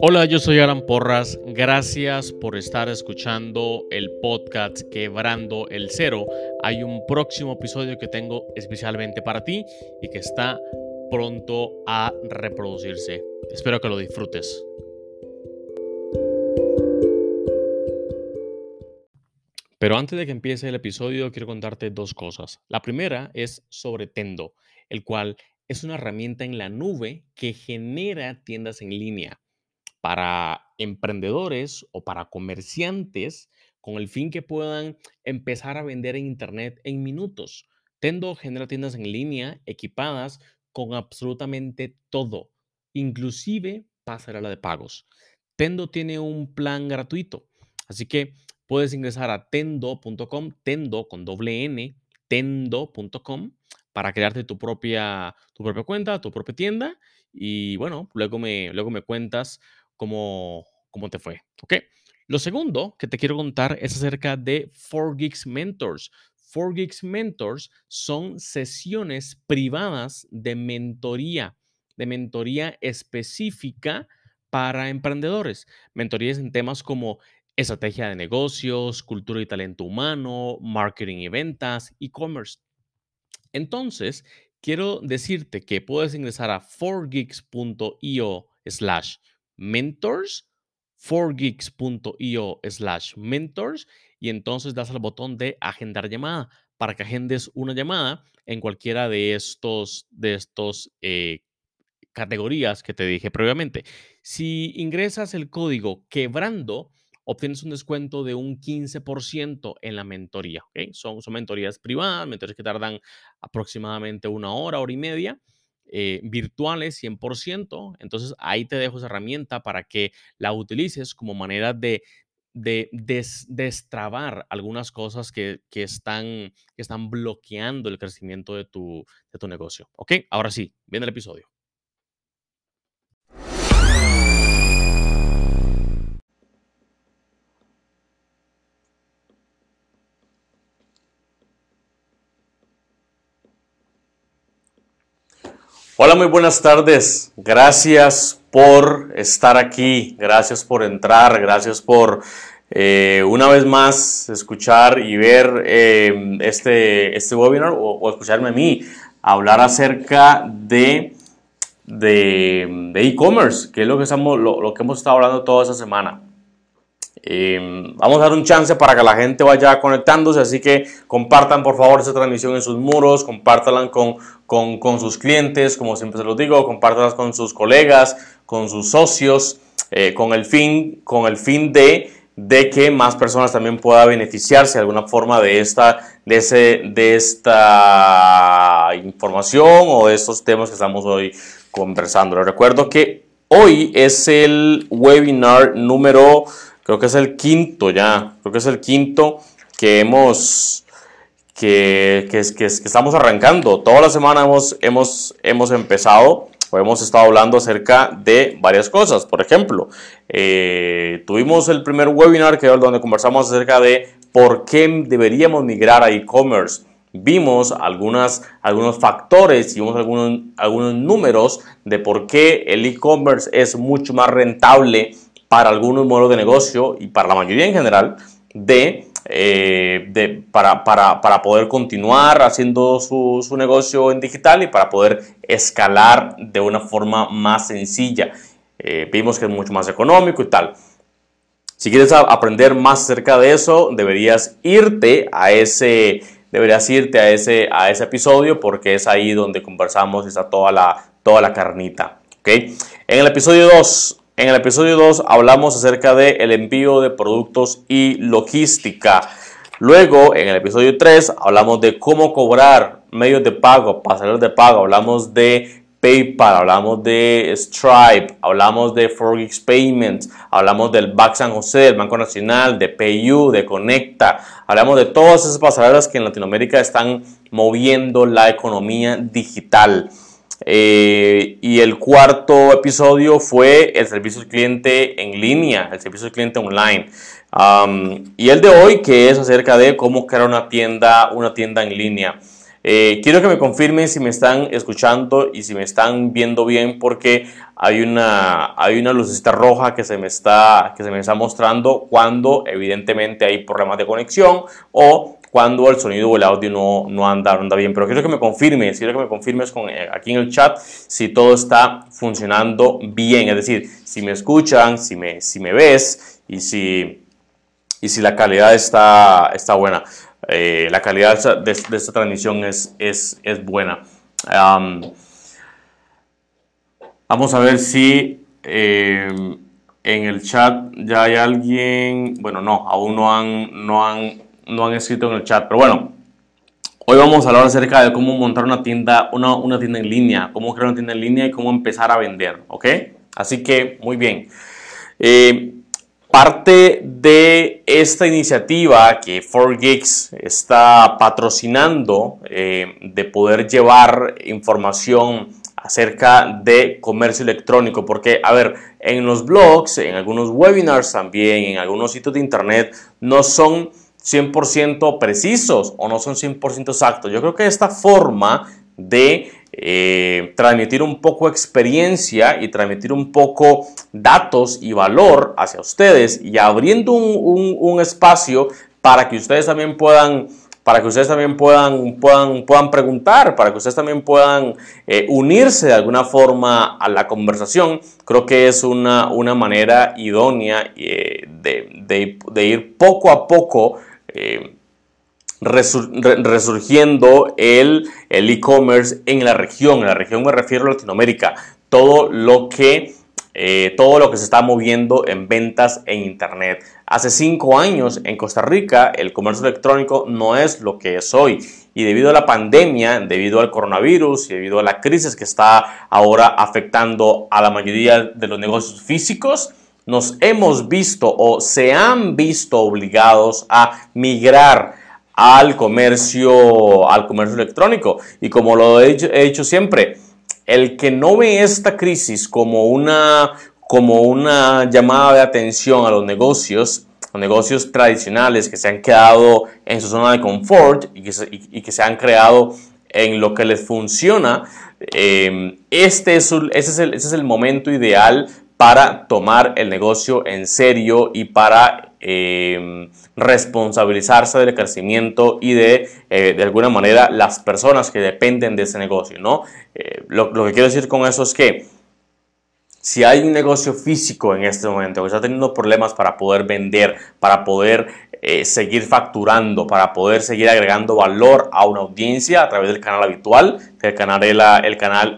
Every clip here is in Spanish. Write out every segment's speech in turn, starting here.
Hola, yo soy Alan Porras. Gracias por estar escuchando el podcast Quebrando el Cero. Hay un próximo episodio que tengo especialmente para ti y que está pronto a reproducirse. Espero que lo disfrutes. Pero antes de que empiece el episodio, quiero contarte dos cosas. La primera es sobre Tendo, el cual es una herramienta en la nube que genera tiendas en línea para emprendedores o para comerciantes con el fin que puedan empezar a vender en internet en minutos. Tendo genera tiendas en línea equipadas con absolutamente todo, inclusive pasarela de pagos. Tendo tiene un plan gratuito, así que puedes ingresar a tendo.com, Tendo con doble N, tendo.com, para crearte tu propia cuenta, tu propia tienda y bueno, luego me cuentas ¿Cómo te fue? ¿Ok? Lo segundo que te quiero contar es acerca de 4Geeks Mentors. 4Geeks Mentors son sesiones privadas de mentoría específica para emprendedores. Mentorías en temas como estrategia de negocios, cultura y talento humano, marketing y ventas, e-commerce. Entonces, quiero decirte que puedes ingresar a 4geeks.io/mentors, 4geeks.io/mentors, y entonces das al botón de agendar llamada para que agendes una llamada en cualquiera de estos categorías que te dije previamente. Si ingresas el código quebrando, obtienes un descuento de un 15% en la mentoría, ¿okay? Son mentorías privadas, mentorías que tardan aproximadamente una hora, hora y media. Virtuales 100%, entonces ahí te dejo esa herramienta para que la utilices como manera de destrabar algunas cosas que están bloqueando el crecimiento de tu negocio. Ok, ahora sí, viene el episodio. Hola, muy buenas tardes. Gracias por estar aquí, gracias por entrar, gracias por una vez más escuchar y ver este webinar o escucharme a mí hablar acerca de e-commerce, que es lo que hemos estado hablando toda esta semana. Vamos a dar un chance para que la gente vaya conectándose, así que compartan por favor esta transmisión en sus muros, compártanla con sus clientes, como siempre se los digo, compártanla con sus colegas, con sus socios, con el fin de que más personas también puedan beneficiarse de alguna forma de esta información o de estos temas que estamos hoy conversando. Les recuerdo que hoy es el webinar número... Creo que es el quinto ya, que hemos, que estamos arrancando. Toda la semana hemos empezado o hemos estado hablando acerca de varias cosas. Por ejemplo, tuvimos el primer webinar que donde conversamos acerca de por qué deberíamos migrar a e-commerce. Vimos algunos factores y vimos algunos números de por qué el e-commerce es mucho más rentable para algunos modelos de negocio y para la mayoría en general, para poder continuar haciendo su negocio en digital y para poder escalar de una forma más sencilla. Vimos que es mucho más económico y tal. Si quieres aprender más acerca de eso, deberías irte a ese episodio porque es ahí donde conversamos y está toda la carnita, ¿okay? En el episodio 2... hablamos acerca del envío de productos y logística. Luego, en el episodio 3, hablamos de cómo cobrar medios de pago, pasarelas de pago. Hablamos de PayPal, hablamos de Stripe, hablamos de Forex Payments, hablamos del BAC San José, del Banco Nacional, de PayU, de Conecta. Hablamos de todas esas pasarelas que en Latinoamérica están moviendo la economía digital. Y el cuarto episodio fue el servicio al cliente en línea, el servicio al cliente online. Y el de hoy, que es acerca de cómo crear una tienda en línea. Quiero que me confirmen si me están escuchando y si me están viendo bien, porque hay una lucecita roja que se me está mostrando cuando evidentemente hay problemas de conexión o cuando el sonido o el audio no anda bien. Pero quiero que me confirmes aquí en el chat si todo está funcionando bien, es decir, si me escuchan, si me ves y si la calidad está buena. La calidad de esta transmisión es buena. Vamos a ver si en el chat ya hay alguien. Bueno, no, aún no han escrito en el chat, pero bueno, hoy vamos a hablar acerca de cómo montar una tienda en línea, cómo crear una tienda en línea y cómo empezar a vender, ¿ok? Así que, muy bien. Parte de esta iniciativa que 4Geeks está patrocinando de poder llevar información acerca de comercio electrónico, porque, a ver, en los blogs, en algunos webinars también, en algunos sitios de internet, no son 100% precisos o no son 100% exactos. Yo creo que esta forma de transmitir un poco experiencia y transmitir un poco datos y valor hacia ustedes y abriendo un espacio para que ustedes también puedan preguntar, para que ustedes también puedan unirse de alguna forma a la conversación. Creo que es una manera idónea de ir poco a poco resurgiendo el e-commerce en la región. En la región me refiero a Latinoamérica. Todo lo que se está moviendo en ventas en internet. Hace 5 años en Costa Rica el comercio electrónico no es lo que es hoy. Y debido a la pandemia, debido al coronavirus y debido a la crisis que está ahora afectando a la mayoría de los negocios físicos, nos hemos visto o se han visto obligados a migrar al comercio electrónico. Y como lo he dicho siempre, el que no ve esta crisis como una llamada de atención a los negocios tradicionales que se han quedado en su zona de confort y que se han creado en lo que les funciona, ese es el momento ideal para tomar el negocio en serio y para responsabilizarse del crecimiento y de alguna manera las personas que dependen de ese negocio, ¿no? Lo que quiero decir con eso es que si hay un negocio físico en este momento que está teniendo problemas para poder vender, para poder seguir facturando, para poder seguir agregando valor a una audiencia a través del canal habitual, que el canal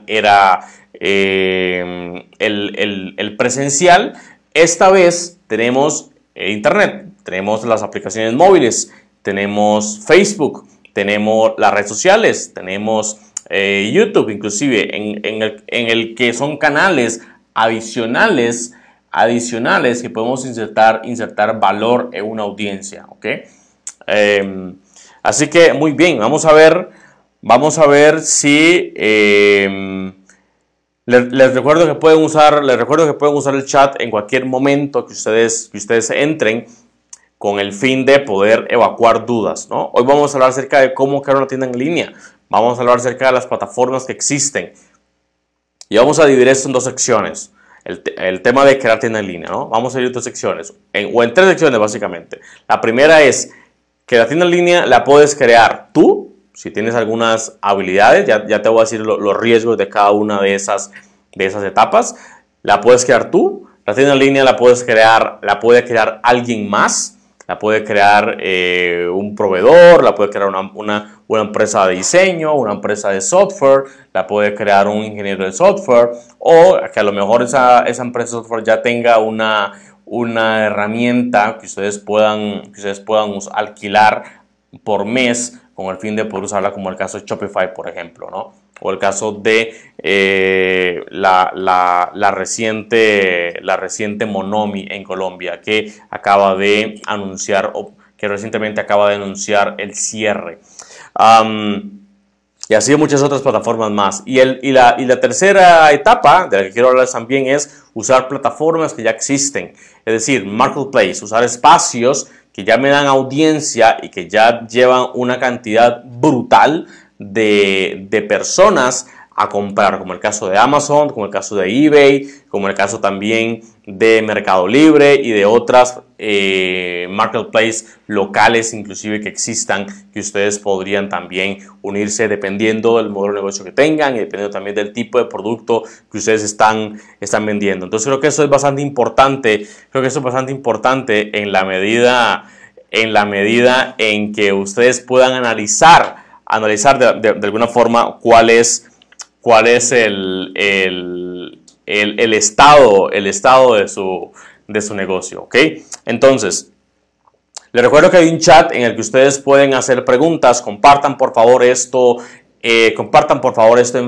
era el presencial, esta vez tenemos internet, tenemos las aplicaciones móviles, tenemos Facebook, tenemos las redes sociales, tenemos YouTube, inclusive en el que son canales adicionales que podemos insertar valor en una audiencia, ¿ok? Así que muy bien, vamos a ver si Les recuerdo que pueden usar el chat en cualquier momento que ustedes entren con el fin de poder evacuar dudas, ¿no? Hoy vamos a hablar acerca de cómo crear una tienda en línea. Vamos a hablar acerca de las plataformas que existen. Y vamos a dividir esto en 2 secciones. El tema de crear tienda en línea, ¿no? Vamos a dividir 2 secciones. O en 3 secciones, básicamente. La primera es que la tienda en línea la puedes crear tú. Si tienes algunas habilidades, ya te voy a decir los riesgos de cada una de esas etapas. La puedes crear tú, la tienda en línea la puede crear alguien más, la puede crear un proveedor, la puede crear una empresa de diseño, una empresa de software, la puede crear un ingeniero de software, o que a lo mejor esa empresa de software ya tenga una herramienta que ustedes puedan alquilar por mes, con el fin de poder usarla, como el caso de Shopify, por ejemplo, ¿no? O el caso de la reciente Monomi en Colombia, que recientemente acaba de anunciar el cierre. Y así muchas otras plataformas más. Y la tercera etapa de la que quiero hablar también es usar plataformas que ya existen. Es decir, marketplace, usar espacios que ya me dan audiencia y que ya llevan una cantidad brutal de personas a comprar, como el caso de Amazon, como el caso de eBay, como el caso también de Mercado Libre y de otras marketplaces locales inclusive que existan, que ustedes podrían también unirse dependiendo del modelo de negocio que tengan y dependiendo también del tipo de producto que ustedes están vendiendo. Entonces creo que eso es bastante importante, en la medida en que ustedes puedan analizar de alguna forma cuál es el estado de su negocio, ¿ok? Entonces, les recuerdo que hay un chat en el que ustedes pueden hacer preguntas. Compartan por favor esto, en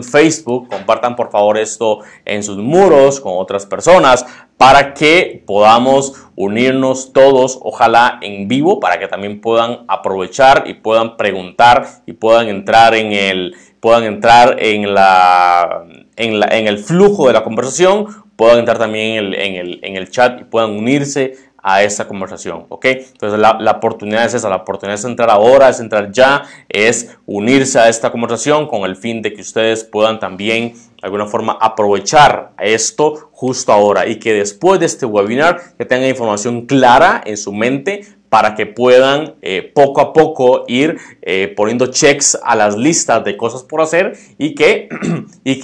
Facebook, compartan por favor esto en sus muros con otras personas, para que podamos unirnos todos, ojalá en vivo, para que también puedan aprovechar y puedan preguntar y puedan entrar en el flujo de la conversación, puedan entrar también en el chat y puedan unirse a esta conversación, ¿ok? Entonces la oportunidad es esa, la oportunidad es entrar ahora, es entrar ya, es unirse a esta conversación con el fin de que ustedes puedan también de alguna forma aprovechar esto justo ahora y que después de este webinar que tengan información clara en su mente para que puedan poco a poco ir poniendo checks a las listas de cosas por hacer y que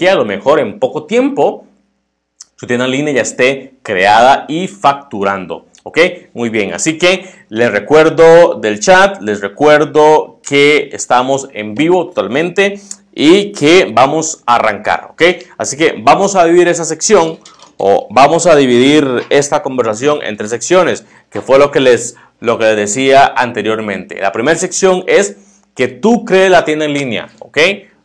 a lo mejor en poco tiempo su tienda en línea ya esté creada y facturando. ¿Ok? Muy bien, así que les recuerdo del chat, les recuerdo que estamos en vivo totalmente y que vamos a arrancar, ¿ok? Así que vamos a dividir esa sección, o vamos a dividir esta conversación en tres secciones, que fue lo que les decía anteriormente. La primera sección es que tú crees la tienda en línea, ¿ok?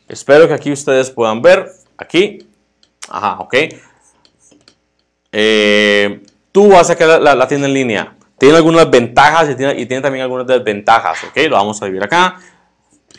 Espero que aquí ustedes puedan ver, aquí, ajá, ¿ok? Tú vas a crear la tienda en línea. Tiene algunas ventajas y tiene también algunas desventajas, ¿ok? Lo vamos a dividir acá.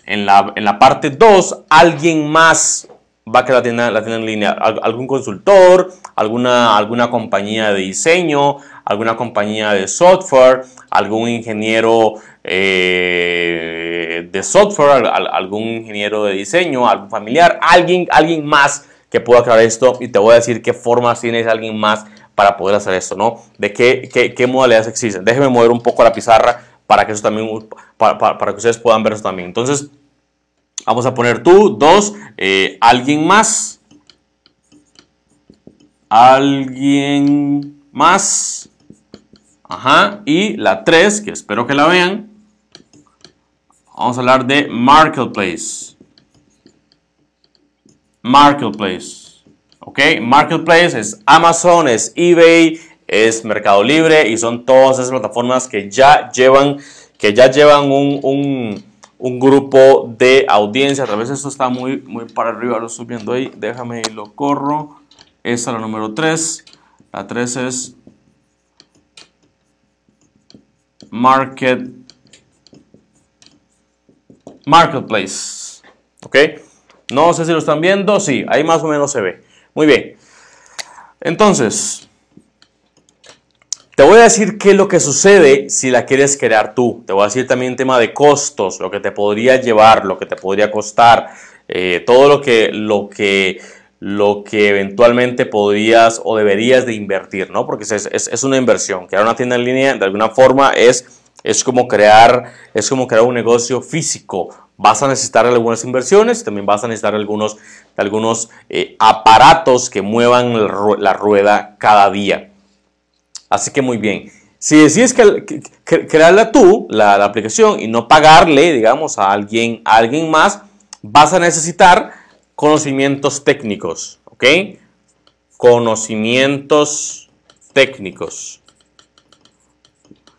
En la parte 2, alguien más va a crear la tienda en línea. Algún consultor, alguna compañía de diseño, alguna compañía de software, algún ingeniero de software, algún ingeniero de diseño, algún familiar, alguien más que pueda crear esto. Y te voy a decir qué formas tienes alguien más para poder hacer esto, ¿no? De qué modalidades existen. Déjenme mover un poco la pizarra para que eso también, para que ustedes puedan ver eso también. Entonces, vamos a poner tú, dos, alguien más. Alguien más. Ajá. Y la 3, que espero que la vean. Vamos a hablar de marketplace. Marketplace. Ok. Marketplace es Amazon, es eBay, es Mercado Libre y son todas esas plataformas que ya llevan, un grupo de audiencia. A través de esto está muy para arriba, lo estoy viendo ahí, déjame y lo corro. Esta es la número 3, la 3 es Marketplace, ¿ok? No sé si lo están viendo, sí, ahí más o menos se ve, muy bien. Entonces, te voy a decir qué es lo que sucede si la quieres crear tú. Te voy a decir también el tema de costos, lo que te podría llevar, lo que te podría costar, todo lo que eventualmente podrías o deberías de invertir, ¿no? Porque es una inversión. Crear una tienda en línea de alguna forma es como crear un negocio físico. Vas a necesitar algunas inversiones, también vas a necesitar algunos aparatos que muevan la rueda cada día. Así que muy bien, si decides crearla tú, la aplicación, y no pagarle, digamos, a alguien más, vas a necesitar conocimientos técnicos, ¿ok? Conocimientos técnicos.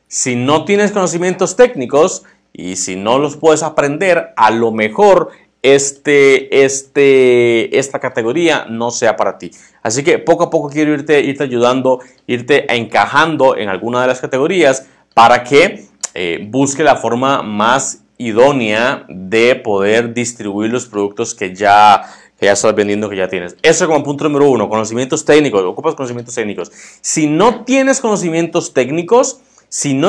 Si no tienes conocimientos técnicos y si no los puedes aprender, a lo mejor esta categoría no sea para ti. Así que poco a poco quiero irte ayudando, irte encajando en alguna de las categorías para que busque la forma más idónea de poder distribuir los productos que ya estás vendiendo, que ya tienes. Eso como punto número 1, conocimientos técnicos. Ocupas conocimientos técnicos. Si no tienes conocimientos técnicos, y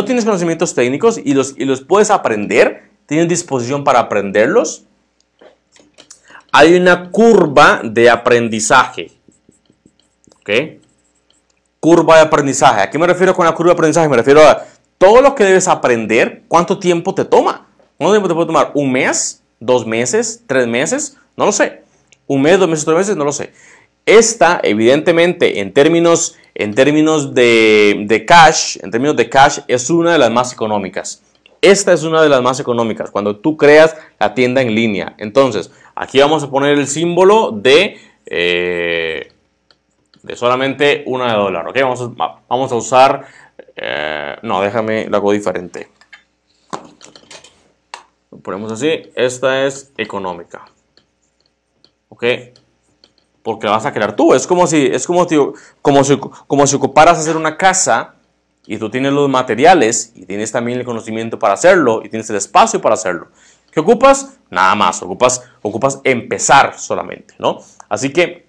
los puedes aprender, tienes disposición para aprenderlos, hay una curva de aprendizaje. ¿Ok? Curva de aprendizaje. ¿A qué me refiero con la curva de aprendizaje? Me refiero a todo lo que debes aprender. ¿Cuánto tiempo te toma? ¿Cuánto tiempo te puede tomar? ¿Un mes? ¿2 meses? ¿3 meses? No lo sé. ¿Un mes? ¿2 meses? ¿3 meses? No lo sé. Esta, evidentemente, en términos de cash, es una de las más económicas. Esta es una de las más económicas, cuando tú creas la tienda en línea. Entonces, aquí vamos a poner el símbolo de solamente una de dólar. ¿Okay? Vamos a usar... no, déjame, lo hago diferente. Lo ponemos así. Esta es económica. ¿Ok? Porque la vas a crear tú. Es como si, como si ocuparas hacer una casa... Y tú tienes los materiales y tienes también el conocimiento para hacerlo y tienes el espacio para hacerlo. ¿Qué ocupas? Nada más, ocupas empezar solamente, ¿no? Así que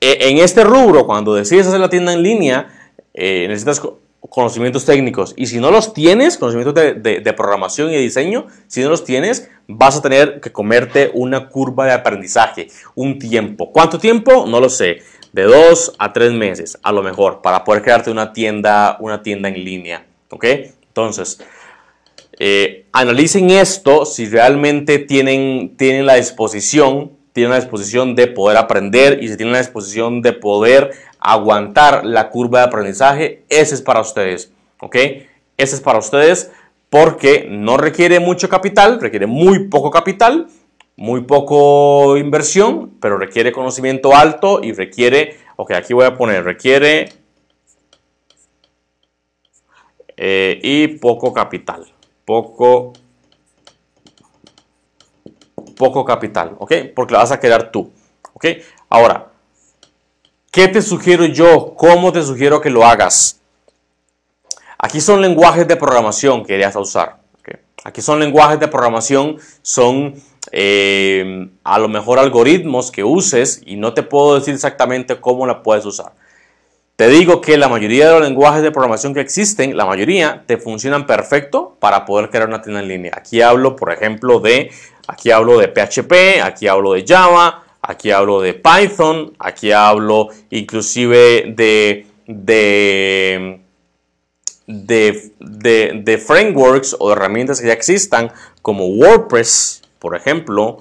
en este rubro, cuando decides hacer la tienda en línea, necesitas conocimientos técnicos. Y si no los tienes, conocimientos de programación y de diseño, si no los tienes, vas a tener que comerte una curva de aprendizaje, un tiempo. ¿Cuánto tiempo? No lo sé. De 2 a 3 meses, a lo mejor, para poder crearte una tienda en línea, ¿ok? Entonces, analicen esto, si realmente tienen la disposición de poder aprender y si tienen la disposición de poder aguantar la curva de aprendizaje, ese es para ustedes, ¿ok? Ese es para ustedes porque no requiere mucho capital, requiere muy poco capital, muy poco inversión, pero requiere conocimiento alto y requiere, ok, aquí voy a poner, requiere y poco capital, poco capital, ok, porque la vas a crear tú, ok. Ahora, ¿qué te sugiero yo? ¿Cómo te sugiero que lo hagas? Aquí son lenguajes de programación que irías a usar, okay. Aquí son lenguajes de programación, son... a lo mejor algoritmos que uses y no te puedo decir exactamente cómo la puedes usar. Te digo que la mayoría de los lenguajes de programación que existen, la mayoría te funcionan perfecto para poder crear una tienda en línea. Aquí hablo, por ejemplo, de PHP, aquí hablo de Java, aquí hablo de Python, aquí hablo inclusive de frameworks o de herramientas que ya existan como WordPress, por ejemplo,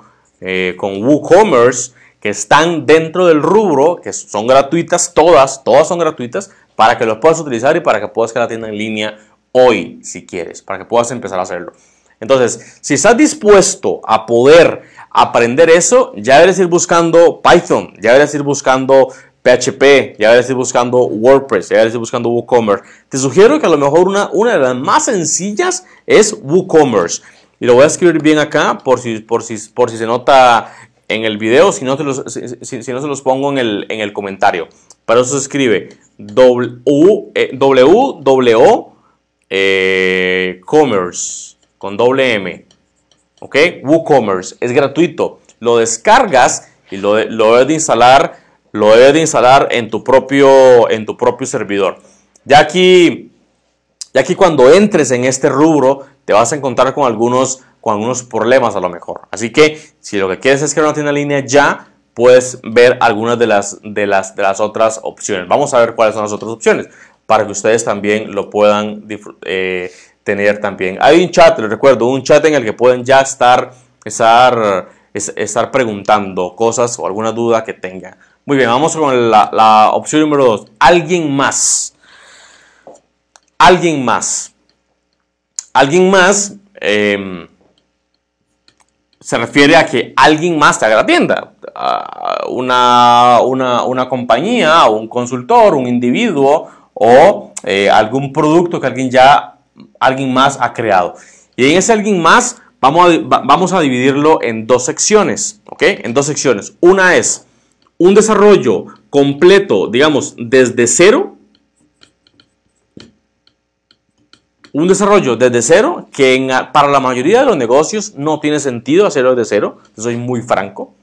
con WooCommerce, que están dentro del rubro, que son gratuitas, todas son gratuitas, para que los puedas utilizar y para que puedas crear la tienda en línea hoy, si quieres, para que puedas empezar a hacerlo. Entonces, si estás dispuesto a poder aprender eso, ya deberás ir buscando Python, ya deberás ir buscando PHP, ya deberás ir buscando WordPress, ya deberás ir buscando WooCommerce. Te sugiero que a lo mejor una de las más sencillas es WooCommerce. Y lo voy a escribir bien acá por si se nota en el video, si no se los pongo en el comentario. Para eso se escribe WooCommerce con doble M. ¿Ok? WooCommerce es gratuito. Lo descargas y lo debes de instalar en tu propio servidor. Ya aquí cuando entres en este rubro, te vas a encontrar con algunos problemas a lo mejor. Así que si lo que quieres es crear una tienda en línea ya, puedes ver algunas de las otras opciones. Vamos a ver cuáles son las otras opciones para que ustedes también lo puedan tener también. Hay un chat, les recuerdo, un chat en el que pueden ya estar preguntando cosas o alguna duda que tengan. Muy bien, vamos con la opción número 2. Alguien más. Alguien más. Alguien más se refiere a que alguien más te haga la tienda. Una compañía, o un consultor, un individuo o algún producto que alguien más ha creado. Y en ese alguien más vamos a dividirlo en 2 secciones. ¿Ok? En 2 secciones. Una es un desarrollo completo, digamos, desde cero. Un desarrollo desde cero, que para la mayoría de los negocios no tiene sentido hacerlo desde cero, soy muy franco.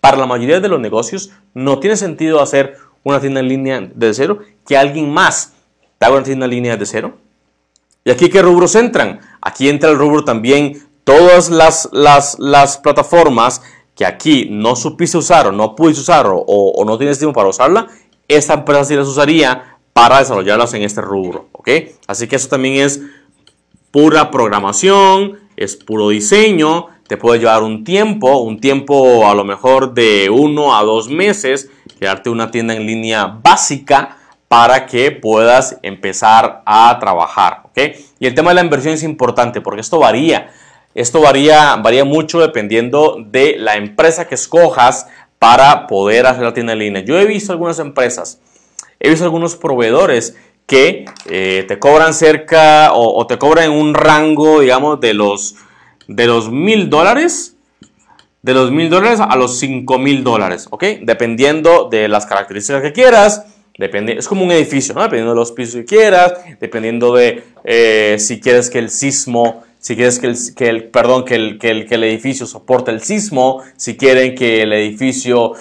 Para la mayoría de los negocios no tiene sentido hacer una tienda en línea desde cero, que alguien más te haga una tienda en línea desde cero. ¿Y aquí qué rubros entran? Aquí entra el rubro también todas las plataformas que aquí no supiste usar o no pudiste usar o no tienes tiempo para usarla, esta empresa sí las usaría para desarrollarlas en este rubro, ¿ok? Así que eso también es pura programación, es puro diseño, te puede llevar un tiempo a lo mejor de 1 a 2 meses, crearte una tienda en línea básica para que puedas empezar a trabajar, ¿ok? Y el tema de la inversión es importante porque esto varía. Esto varía mucho dependiendo de la empresa que escojas para poder hacer la tienda en línea. Yo he visto algunas empresas, he visto algunos proveedores que te cobran cerca o te cobran un rango, digamos, de los $1,000, de los $1,000 a los $5,000, ¿ok? Dependiendo de las características que quieras. Es como un edificio, ¿no? Dependiendo de los pisos que quieras, dependiendo de si quieres que el sismo, si quieres que el edificio soporte el sismo, si quieren que el edificio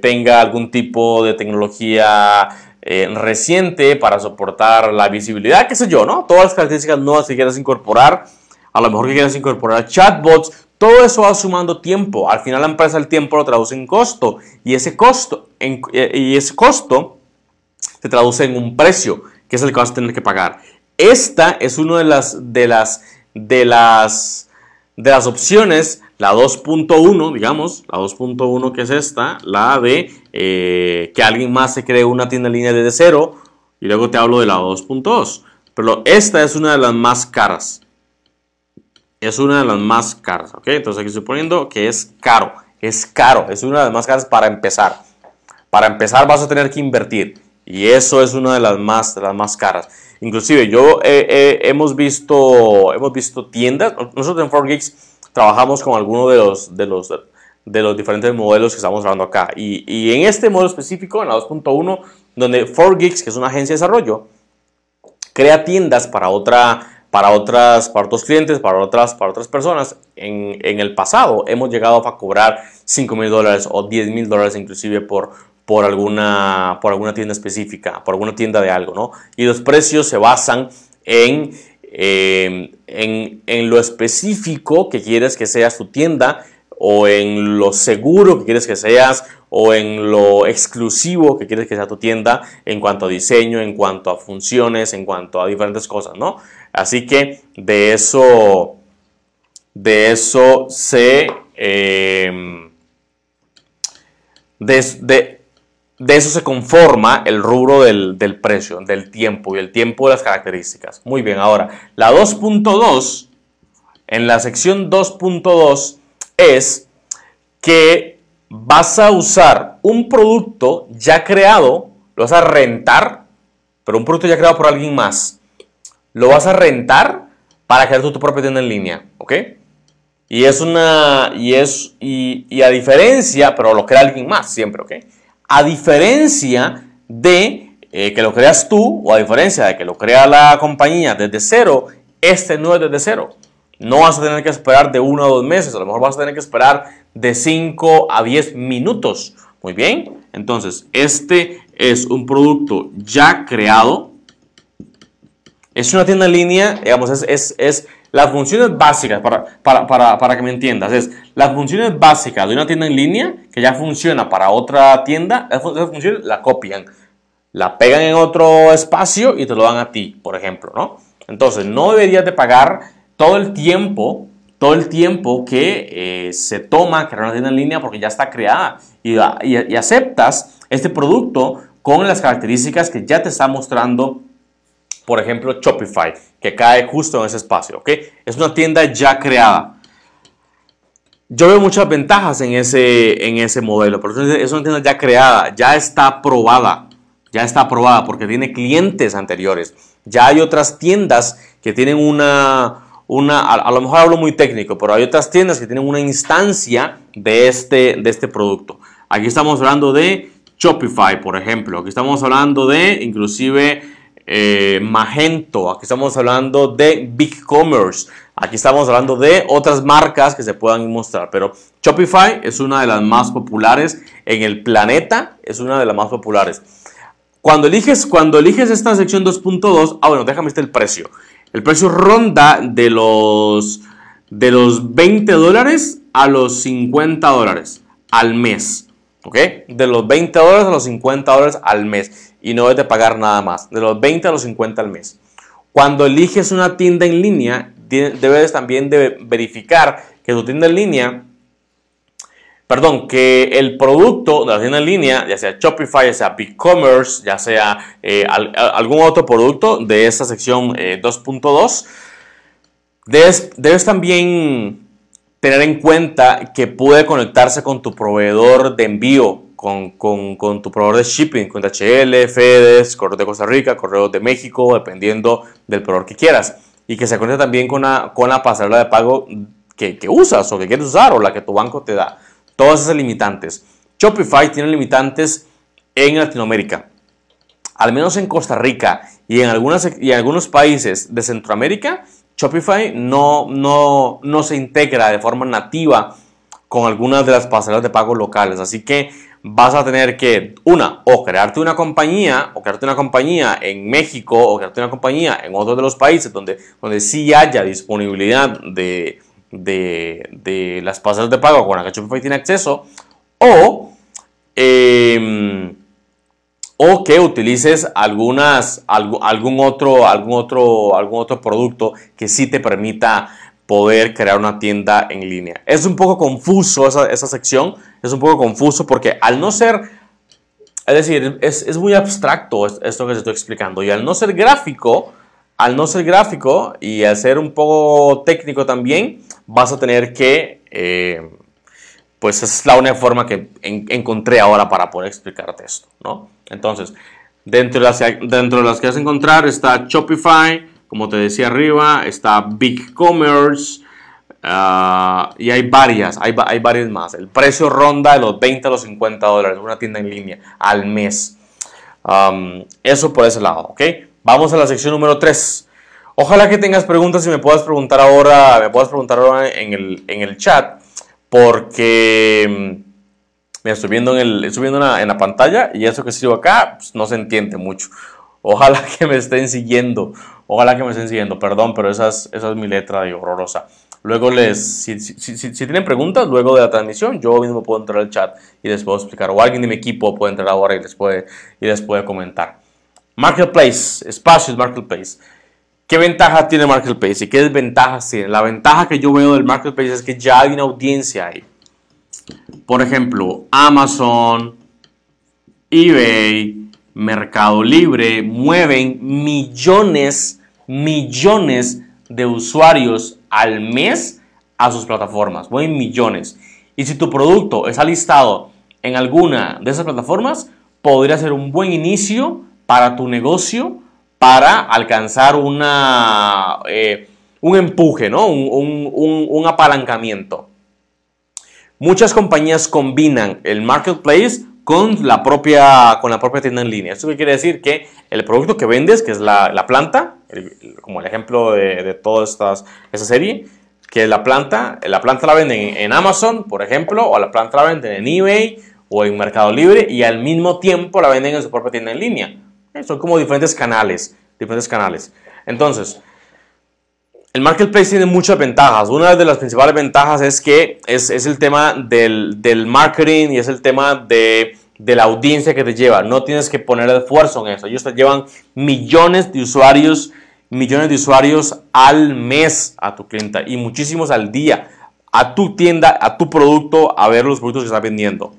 tenga algún tipo de tecnología reciente para soportar la visibilidad, qué sé yo, ¿no? Todas las características nuevas que quieras incorporar, a lo mejor que quieras incorporar chatbots, todo eso va sumando tiempo. Al final la empresa el tiempo lo traduce en costo y ese costo se traduce en un precio, que es el que vas a tener que pagar. Esta es una de las opciones, la 2.1, digamos, la 2.1 que es esta, la de que alguien más se cree una tienda en línea desde cero, y luego te hablo de la 2.2, pero esta es una de las más caras. Es una de las más caras, ¿ok? Entonces aquí estoy poniendo que es caro, es una de las más caras para empezar. Para empezar vas a tener que invertir y eso es una de las más caras. Inclusive yo hemos visto tiendas. Nosotros en 4Geeks trabajamos con alguno de los diferentes modelos que estamos hablando acá. Y en este modelo específico, en la 2.1, donde 4Geeks, que es una agencia de desarrollo, crea tiendas para otros clientes, para otras personas. En el pasado hemos llegado a cobrar $5,000 o $10,000 inclusive por alguna tienda específica, por alguna tienda de algo, ¿no? Y los precios se basan en lo específico que quieres que seas tu tienda, o en lo seguro que quieres que seas, o en lo exclusivo que quieres que sea tu tienda en cuanto a diseño, en cuanto a funciones, en cuanto a diferentes cosas, ¿no? Así que de eso se conforma el rubro del precio, del tiempo y el tiempo de las características. Muy bien, ahora la 2.2, en la sección 2.2 es que vas a usar un producto ya creado, lo vas a rentar, pero un producto ya creado por alguien más. Lo vas a rentar para crear tu propia tienda en línea, ¿ok? Y es a diferencia, pero lo crea alguien más siempre, ¿ok? A diferencia de que lo creas tú, o a diferencia de que lo crea la compañía desde cero, este no es desde cero. No vas a tener que esperar de 1 a 2 meses, a lo mejor vas a tener que esperar de 5 a 10 minutos. Muy bien, entonces este es un producto ya creado. Es una tienda en línea, digamos, es las funciones básicas, para que me entiendas, es las funciones básicas de una tienda en línea que ya funciona para otra tienda. Esas funciones la copian, la pegan en otro espacio y te lo dan a ti, por ejemplo, ¿no? Entonces no deberías de pagar todo el tiempo que se toma crear una tienda en línea, porque ya está creada y aceptas este producto con las características que ya te está mostrando, por ejemplo, Shopify, que cae justo en ese espacio, ¿ok? Es una tienda ya creada. Yo veo muchas ventajas en ese modelo, pero es una tienda ya creada, ya está aprobada porque tiene clientes anteriores. Ya hay otras tiendas que tienen a lo mejor hablo muy técnico, pero hay otras tiendas que tienen una instancia de este producto. Aquí estamos hablando de Shopify, por ejemplo. Aquí estamos hablando de, inclusive, Magento. Aquí estamos hablando de BigCommerce. Aquí estamos hablando de otras marcas que se puedan mostrar, pero Shopify es una de las más populares en el planeta. Es una de las más populares. Cuando eliges esta sección 2.2, bueno, déjame este el precio. El precio ronda de los $20 a los $50 al mes. ¿Ok? De los $20 a los $50 al mes. Y no debes de pagar nada más. De los 20 a los 50 al mes. Cuando eliges una tienda en línea, debes también de verificar que tu tienda en línea, perdón, que el producto de la tienda en línea, ya sea Shopify, ya sea BigCommerce, ya sea algún otro producto de esta sección 2.2, debes también tener en cuenta que puede conectarse con tu proveedor de envío, con tu proveedor de shipping, con DHL, FedEx, Correos de Costa Rica, Correos de México, dependiendo del proveedor que quieras. Y que se conecte también con la pasarela de pago que usas o que quieres usar o la que tu banco te da. Todas esas limitantes. Shopify tiene limitantes en Latinoamérica. Al menos en Costa Rica y en algunos países de Centroamérica, Shopify no se integra de forma nativa con algunas de las pasarelas de pago locales. Así que vas a tener que, crearte una compañía en México o crearte una compañía en otro de los países donde sí haya disponibilidad de las pasarelas de pago con las que Shopify tiene acceso, o que utilices algún otro producto que sí te permita poder crear una tienda en línea. Es un poco confuso esa sección, es un poco confuso porque al no ser, es decir, es muy abstracto esto que te estoy explicando, y al no ser gráfico y al ser un poco técnico también, vas a tener que, pues esa es la única forma que encontré ahora para poder explicarte esto, ¿no? Entonces, dentro de las que vas a encontrar está Shopify, como te decía arriba, está BigCommerce, y hay varias más. El precio ronda de los 20 a los $50 una tienda en línea al mes. Eso por ese lado, ¿ok? Vamos a la sección número 3. Ojalá que tengas preguntas y me puedas preguntar ahora en el chat. Porque me estoy viendo en la pantalla y eso que sigo acá pues no se entiende mucho. Ojalá que me estén siguiendo. Perdón, pero esa es mi letra de horrorosa. Luego si tienen preguntas luego de la transmisión, yo mismo puedo entrar al chat y les puedo explicar. O alguien de mi equipo puede entrar ahora y les puede comentar. Marketplace, espacios Marketplace. ¿Qué ventaja tiene Marketplace y qué desventajas tiene? La ventaja que yo veo del Marketplace es que ya hay una audiencia ahí. Por ejemplo, Amazon, eBay, Mercado Libre mueven millones de usuarios al mes a sus plataformas. Mueven millones. Y si tu producto está listado en alguna de esas plataformas, podría ser un buen inicio para tu negocio, para alcanzar un empuje, ¿no? un apalancamiento. Muchas compañías combinan el marketplace con la propia tienda en línea. ¿Esto qué quiere decir? Que el producto que vendes, que es la planta, como el ejemplo de toda esta serie, que la planta la venden en Amazon, por ejemplo, o la planta la venden en eBay o en Mercado Libre, y al mismo tiempo la venden en su propia tienda en línea. Son como diferentes canales. Entonces, el Marketplace tiene muchas ventajas. Una de las principales ventajas es que es el tema del marketing y es el tema de la audiencia que te lleva. No tienes que poner esfuerzo en eso. Ellos te llevan millones de usuarios al mes a tu clienta y muchísimos al día a tu tienda, a tu producto, a ver los productos que estás vendiendo.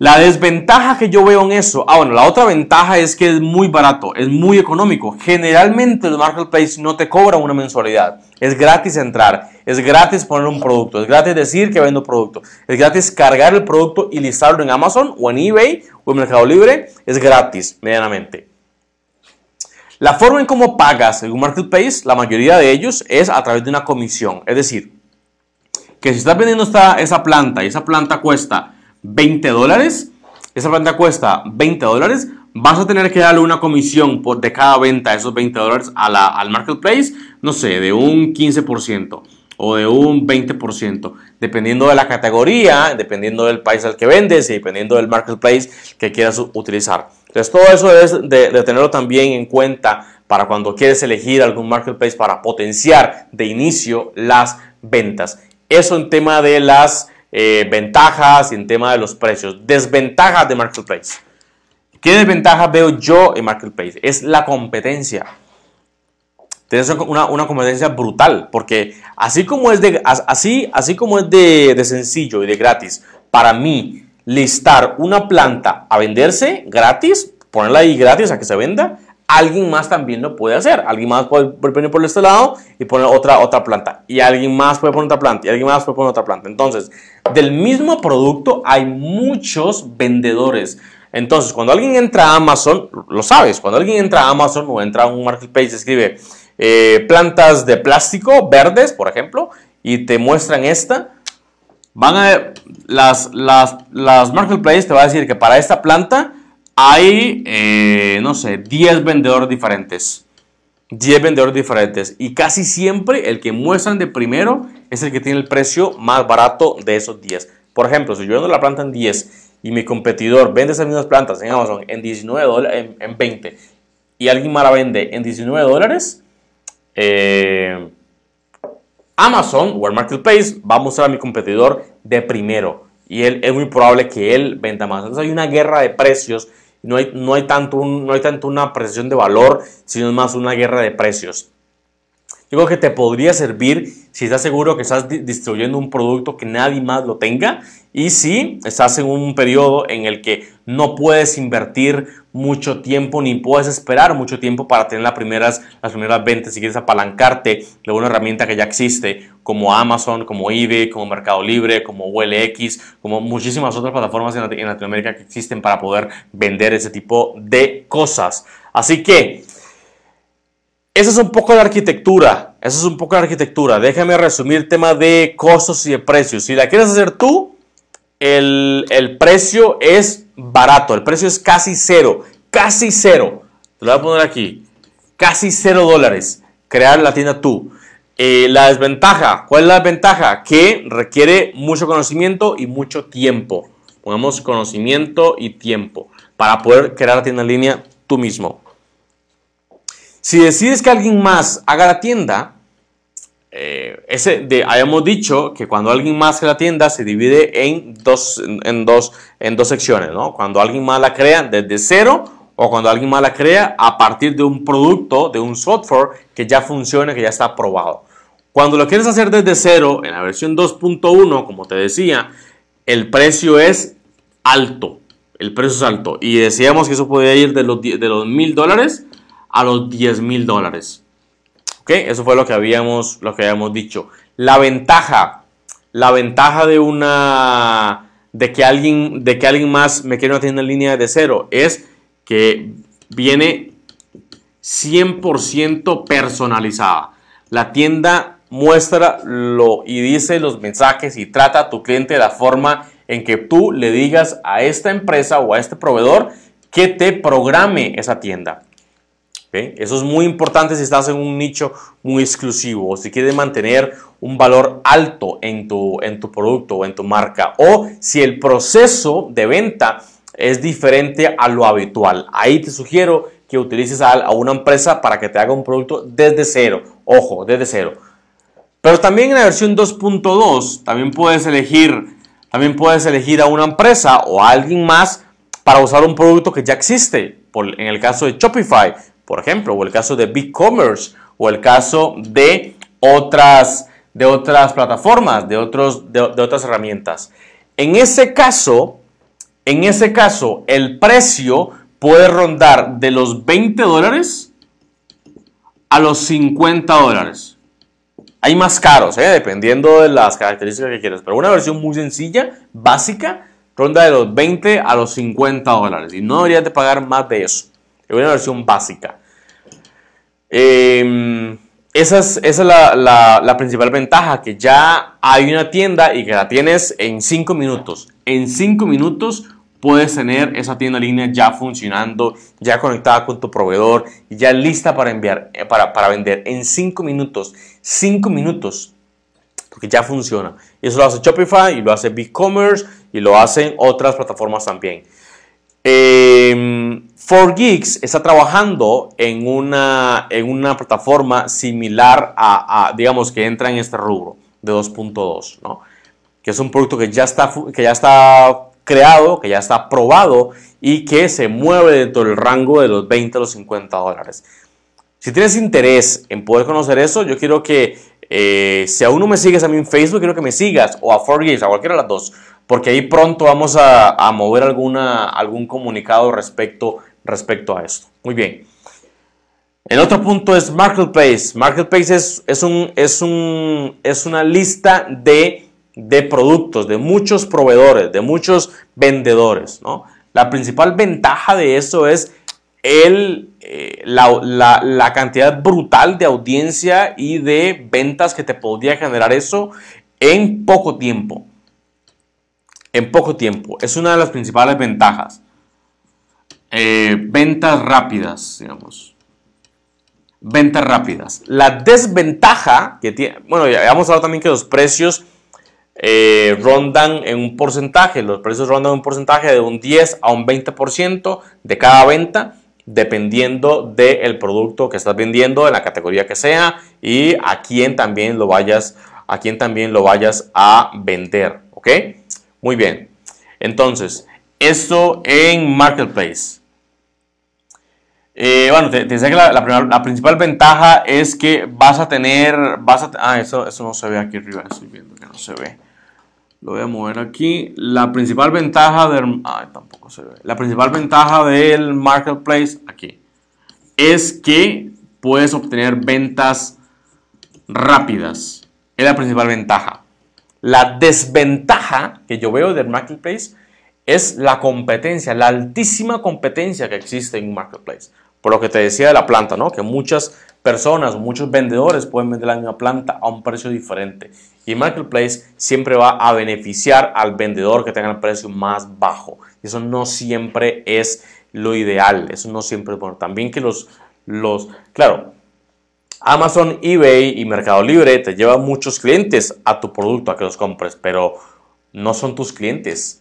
La desventaja que yo veo en eso, la otra ventaja es que es muy barato, es muy económico. Generalmente el marketplace no te cobra una mensualidad, es gratis entrar, es gratis poner un producto, es gratis decir que vendo producto, es gratis cargar el producto y listarlo en Amazon o en eBay o en Mercado Libre, es gratis medianamente. La forma en cómo pagas en un marketplace, la mayoría de ellos es a través de una comisión, es decir, que si estás vendiendo esa planta y esa planta cuesta $20, vas a tener que darle una comisión de cada venta de esos $20 al marketplace, no sé, de un 15% o de un 20%, dependiendo de la categoría, dependiendo del país al que vendes y dependiendo del marketplace que quieras utilizar. Entonces todo eso es de tenerlo también en cuenta para cuando quieres elegir algún marketplace para potenciar de inicio las ventas. Eso en tema de las ventajas y en tema de los precios. Desventajas de Marketplace. ¿Qué desventajas veo yo en Marketplace? Es la competencia. Tienes una competencia brutal, porque así como es de sencillo y de gratis para mí listar una planta a venderse gratis, ponerla ahí gratis a que se venda, alguien más también lo puede hacer. Alguien más puede poner por este lado y poner otra planta, y alguien más puede poner otra planta, y alguien más puede poner otra planta. Entonces, del mismo producto hay muchos vendedores. Entonces, cuando alguien entra a Amazon, lo sabes, cuando alguien entra a Amazon o entra a un marketplace, escribe plantas de plástico verdes, por ejemplo, y te muestran esta, van a ver, las marketplaces te va a decir que para esta planta hay, no sé, 10 vendedores diferentes. 10 vendedores diferentes. Y casi siempre el que muestran de primero es el que tiene el precio más barato de esos 10. Por ejemplo, si yo vendo la planta en 10 y mi competidor vende esas mismas plantas en Amazon en $19, en 20, y alguien más la vende en $19, Amazon o el marketplace va a mostrar a mi competidor de primero, y él, es muy probable que él venda más. Entonces hay una guerra de precios. No hay tanto una apreciación de valor, sino más una guerra de precios. Yo creo que te podría servir si estás seguro que estás distribuyendo un producto que nadie más lo tenga, y si estás en un periodo en el que no puedes invertir mucho tiempo ni puedes esperar mucho tiempo para tener las primeras ventas. Si quieres apalancarte de una herramienta que ya existe, como Amazon, como eBay, como Mercado Libre, como OLX, como muchísimas otras plataformas en Latinoamérica que existen para poder vender ese tipo de cosas. Así que esa es un poco la arquitectura, esa es un poco la arquitectura. Déjame resumir el tema de costos y de precios. Si la quieres hacer tú, el precio es barato, el precio es casi cero, casi cero. Te lo voy a poner aquí, casi $0, crear la tienda tú. La desventaja, ¿cuál es la desventaja? Que requiere mucho conocimiento y mucho tiempo. Pongamos conocimiento y tiempo para poder crear la tienda en línea tú mismo. Si decides que alguien más haga la tienda, habíamos dicho que cuando alguien más crea la tienda se divide en dos secciones, ¿no? Cuando alguien más la crea desde cero, o cuando alguien más la crea a partir de un producto, de un software que ya funciona, que ya está aprobado. Cuando lo quieres hacer desde cero, en la versión 2.1, como te decía, el precio es alto. El precio es alto. Y decíamos que eso podía ir de los $1,000 a los $10,000. ¿Ok? Eso fue lo que habíamos dicho. La ventaja de que alguien más me quiere una tienda en línea de cero es que viene 100% personalizada. La tienda muestra y dice los mensajes y trata a tu cliente de la forma en que tú le digas a esta empresa o a este proveedor que te programe esa tienda. ¿Okay? Eso es muy importante si estás en un nicho muy exclusivo, o si quieres mantener un valor alto en tu producto o en tu marca, o si el proceso de venta es diferente a lo habitual. Ahí te sugiero que utilices a una empresa para que te haga un producto desde cero. Ojo, desde cero. Pero también en la versión 2.2 también puedes elegir a una empresa o a alguien más para usar un producto que ya existe. En el caso de Shopify, por ejemplo, o el caso de BigCommerce, o el caso de otras plataformas, de otras herramientas. En ese caso, el precio puede rondar de los $20 a los $50. Hay más caros, dependiendo de las características que quieras. Pero una versión muy sencilla, básica, ronda de los $20 a los $50. Y no deberías de pagar más de eso. Es una versión básica. Esa es la principal ventaja, que ya hay una tienda y que la tienes en 5 minutos. En 5 minutos puedes tener esa tienda en línea ya funcionando, ya conectada con tu proveedor, ya lista para enviar, para vender. En 5 minutos. 5 minutos. Porque ya funciona. Eso lo hace Shopify, y lo hace BigCommerce, y lo hacen otras plataformas también. 4Geeks está trabajando en una plataforma similar digamos que entra en este rubro, de 2.2, ¿no? Que es un producto que ya está creado, que ya está aprobado y que se mueve dentro del rango de los 20 a los 50 dólares. Si tienes interés en poder conocer eso, yo quiero que si aún no me sigues a mí en Facebook, quiero que me sigas, o a 4Geeks, a cualquiera de las dos, porque ahí pronto vamos a mover algún comunicado respecto a esto. Muy bien. El otro punto es Marketplace. Marketplace es una lista de productos, de muchos proveedores, de muchos vendedores, ¿no? La principal ventaja de eso es la cantidad brutal de audiencia y de ventas que te podría generar eso en poco tiempo. En poco tiempo. Es una de las principales ventajas. Ventas rápidas, digamos. Ventas rápidas. La desventaja que tiene, bueno, ya hemos hablado también que los precios rondan en un porcentaje. Los precios rondan en un porcentaje de un 10 a un 20% de cada venta, dependiendo del producto que estás vendiendo, de la categoría que sea y a quién también lo vayas a vender. ¿Ok? Muy bien. Entonces, esto en Marketplace. Bueno, te decía que la principal ventaja es que eso no se ve aquí arriba, estoy viendo que no se ve. Lo voy a mover aquí. La principal ventaja del... Ay, tampoco se ve. La principal ventaja del Marketplace aquí es que puedes obtener ventas rápidas. Es la principal ventaja. La desventaja que yo veo del Marketplace es la competencia, la altísima competencia que existe en un Marketplace. Por lo que te decía de la planta, ¿no? Que muchas personas, muchos vendedores pueden vender la misma planta a un precio diferente. Y Marketplace siempre va a beneficiar al vendedor que tenga el precio más bajo. Eso no siempre es lo ideal. Eso no siempre es bueno. También que claro, Amazon, eBay y Mercado Libre te llevan muchos clientes a tu producto, a que los compres. Pero no son tus clientes.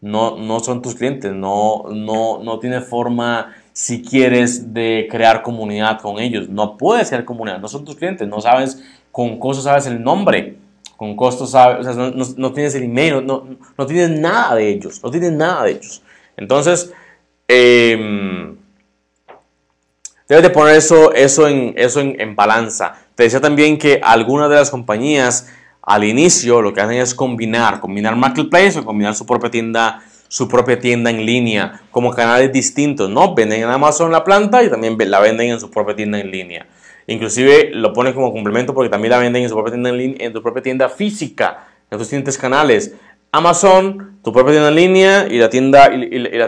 No son tus clientes. No tiene forma... Si quieres de crear comunidad con ellos, no puedes crear comunidad, no son tus clientes, no sabes, con costos sabes el nombre, con costos sabes, o sea, no tienes el email, no tienes nada de ellos, no tienes nada de ellos. Entonces, debes de poner eso en balanza. Te decía también que algunas de las compañías al inicio lo que hacen es combinar Marketplace o combinar su propia tienda en línea, como canales distintos, ¿no? Venden en Amazon la planta y también la venden en su propia tienda en línea. Inclusive lo ponen como complemento porque también la venden en su propia tienda en línea, en tu propia tienda física, en tus distintos canales. Amazon, tu propia tienda en línea y la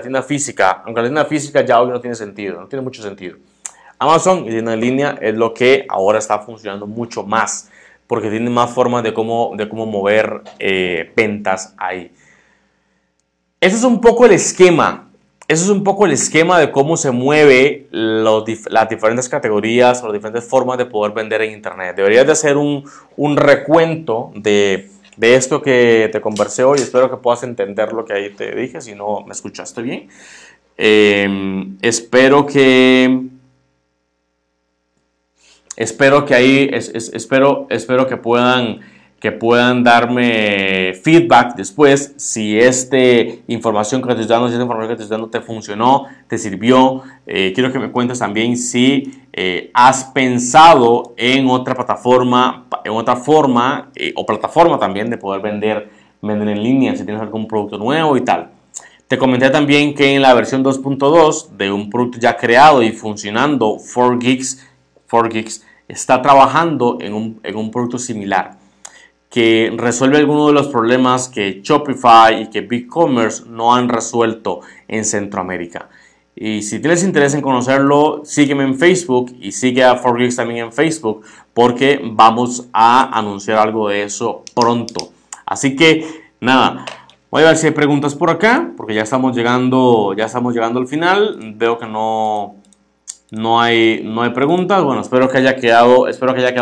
tienda física. Aunque la tienda física ya hoy no tiene sentido, no tiene mucho sentido. Amazon y tienda en línea es lo que ahora está funcionando mucho más porque tiene más formas de cómo mover ventas ahí. Ese es un poco el esquema. Ese es un poco el esquema de cómo se mueve las diferentes categorías o las diferentes formas de poder vender en internet. Deberías de hacer un recuento de esto que te conversé hoy. Espero que puedas entender lo que ahí te dije. Si no, ¿me escuchaste bien? Espero que puedan darme feedback después si esta información que te estoy dando te funcionó, te sirvió. Quiero que me cuentes también si has pensado en otra plataforma, o plataforma también de poder vender en línea, si tienes algún producto nuevo y tal. Te comenté también que en la versión 2.2 de un producto ya creado y funcionando, 4Geeks está trabajando en un producto similar, que resuelve algunos de los problemas que Shopify y que BigCommerce no han resuelto en Centroamérica. Y si tienes interés en conocerlo, sígueme en Facebook y sigue a 4Geeks también en Facebook, porque vamos a anunciar algo de eso pronto. Así que nada, voy a ver si hay preguntas por acá, porque ya estamos llegando al final. Veo que no hay preguntas. Bueno, espero que haya quedado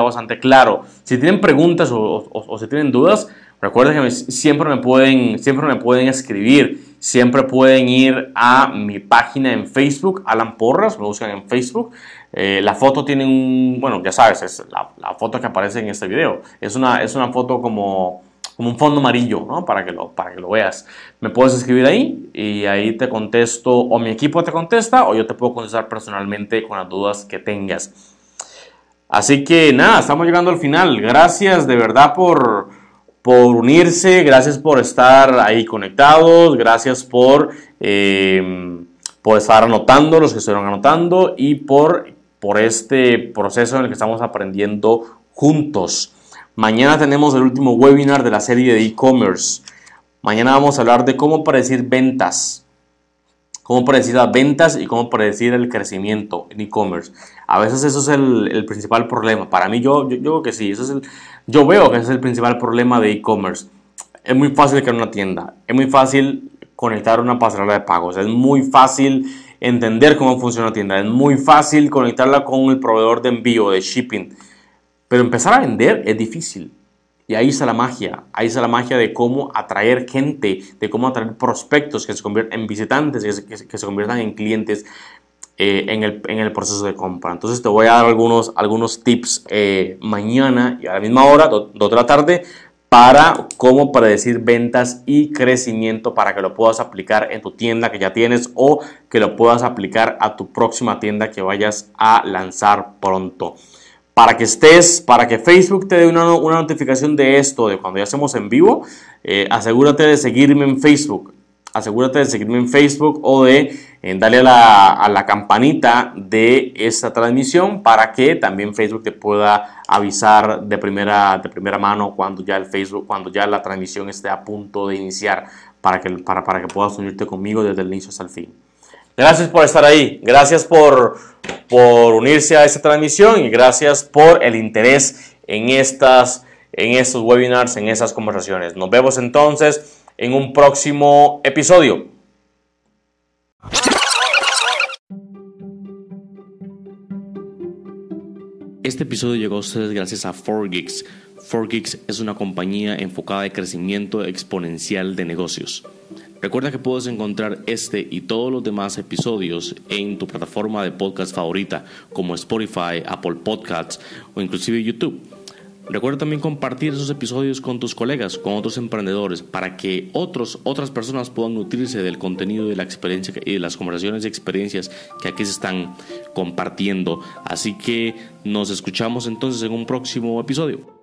bastante claro. Si tienen preguntas o si tienen dudas, recuerden que siempre me pueden escribir. siempre pueden ir a mi página en Facebook, Alan Porras, me buscan en Facebook. La foto tiene un, bueno, ya sabes, es la foto que aparece en este video. Es una foto como un fondo amarillo, ¿no? Para que lo veas. Me puedes escribir ahí y ahí te contesto, o mi equipo te contesta, o yo te puedo contestar personalmente con las dudas que tengas. Así que nada, estamos llegando al final. Gracias de verdad por unirse, gracias por estar ahí conectados, gracias por estar anotando, los que estuvieron anotando, y por este proceso en el que estamos aprendiendo juntos. Mañana tenemos el último webinar de la serie de e-commerce. Mañana vamos a hablar de cómo predecir ventas. Cómo predecir las ventas y cómo predecir el crecimiento en e-commerce. A veces eso es el principal problema. Para mí, yo creo que sí. Yo veo que ese es el principal problema de e-commerce. Es muy fácil crear una tienda. Es muy fácil conectar una pasarela de pagos. Es muy fácil entender cómo funciona una tienda. Es muy fácil conectarla con el proveedor de envío, de shipping. Pero empezar a vender es difícil. Y ahí está la magia. Ahí está la magia de cómo atraer gente, de cómo atraer prospectos que se conviertan en visitantes, que se conviertan en clientes en el proceso de compra. Entonces te voy a dar algunos tips mañana a la misma hora, 2 de la tarde, para cómo predecir ventas y crecimiento, para que lo puedas aplicar en tu tienda que ya tienes o que lo puedas aplicar a tu próxima tienda que vayas a lanzar pronto. Para que Facebook te dé una notificación de esto, de cuando ya hacemos en vivo, asegúrate de seguirme en Facebook. Asegúrate de seguirme en Facebook o de darle a la campanita de esta transmisión para que también Facebook te pueda avisar de primera mano cuando ya la transmisión esté a punto de iniciar, para que puedas unirte conmigo desde el inicio hasta el fin. Gracias por estar ahí, gracias por unirse a esta transmisión y gracias por el interés en estos webinars, en estas conversaciones. Nos vemos entonces en un próximo episodio. Este episodio llegó a ustedes gracias a 4Geeks. 4Geeks es una compañía enfocada en crecimiento exponencial de negocios. Recuerda que puedes encontrar este y todos los demás episodios en tu plataforma de podcast favorita, como Spotify, Apple Podcasts o inclusive YouTube. Recuerda también compartir esos episodios con tus colegas, con otros emprendedores, para que otras personas puedan nutrirse del contenido, de la experiencia y de las conversaciones y experiencias que aquí se están compartiendo. Así que nos escuchamos entonces en un próximo episodio.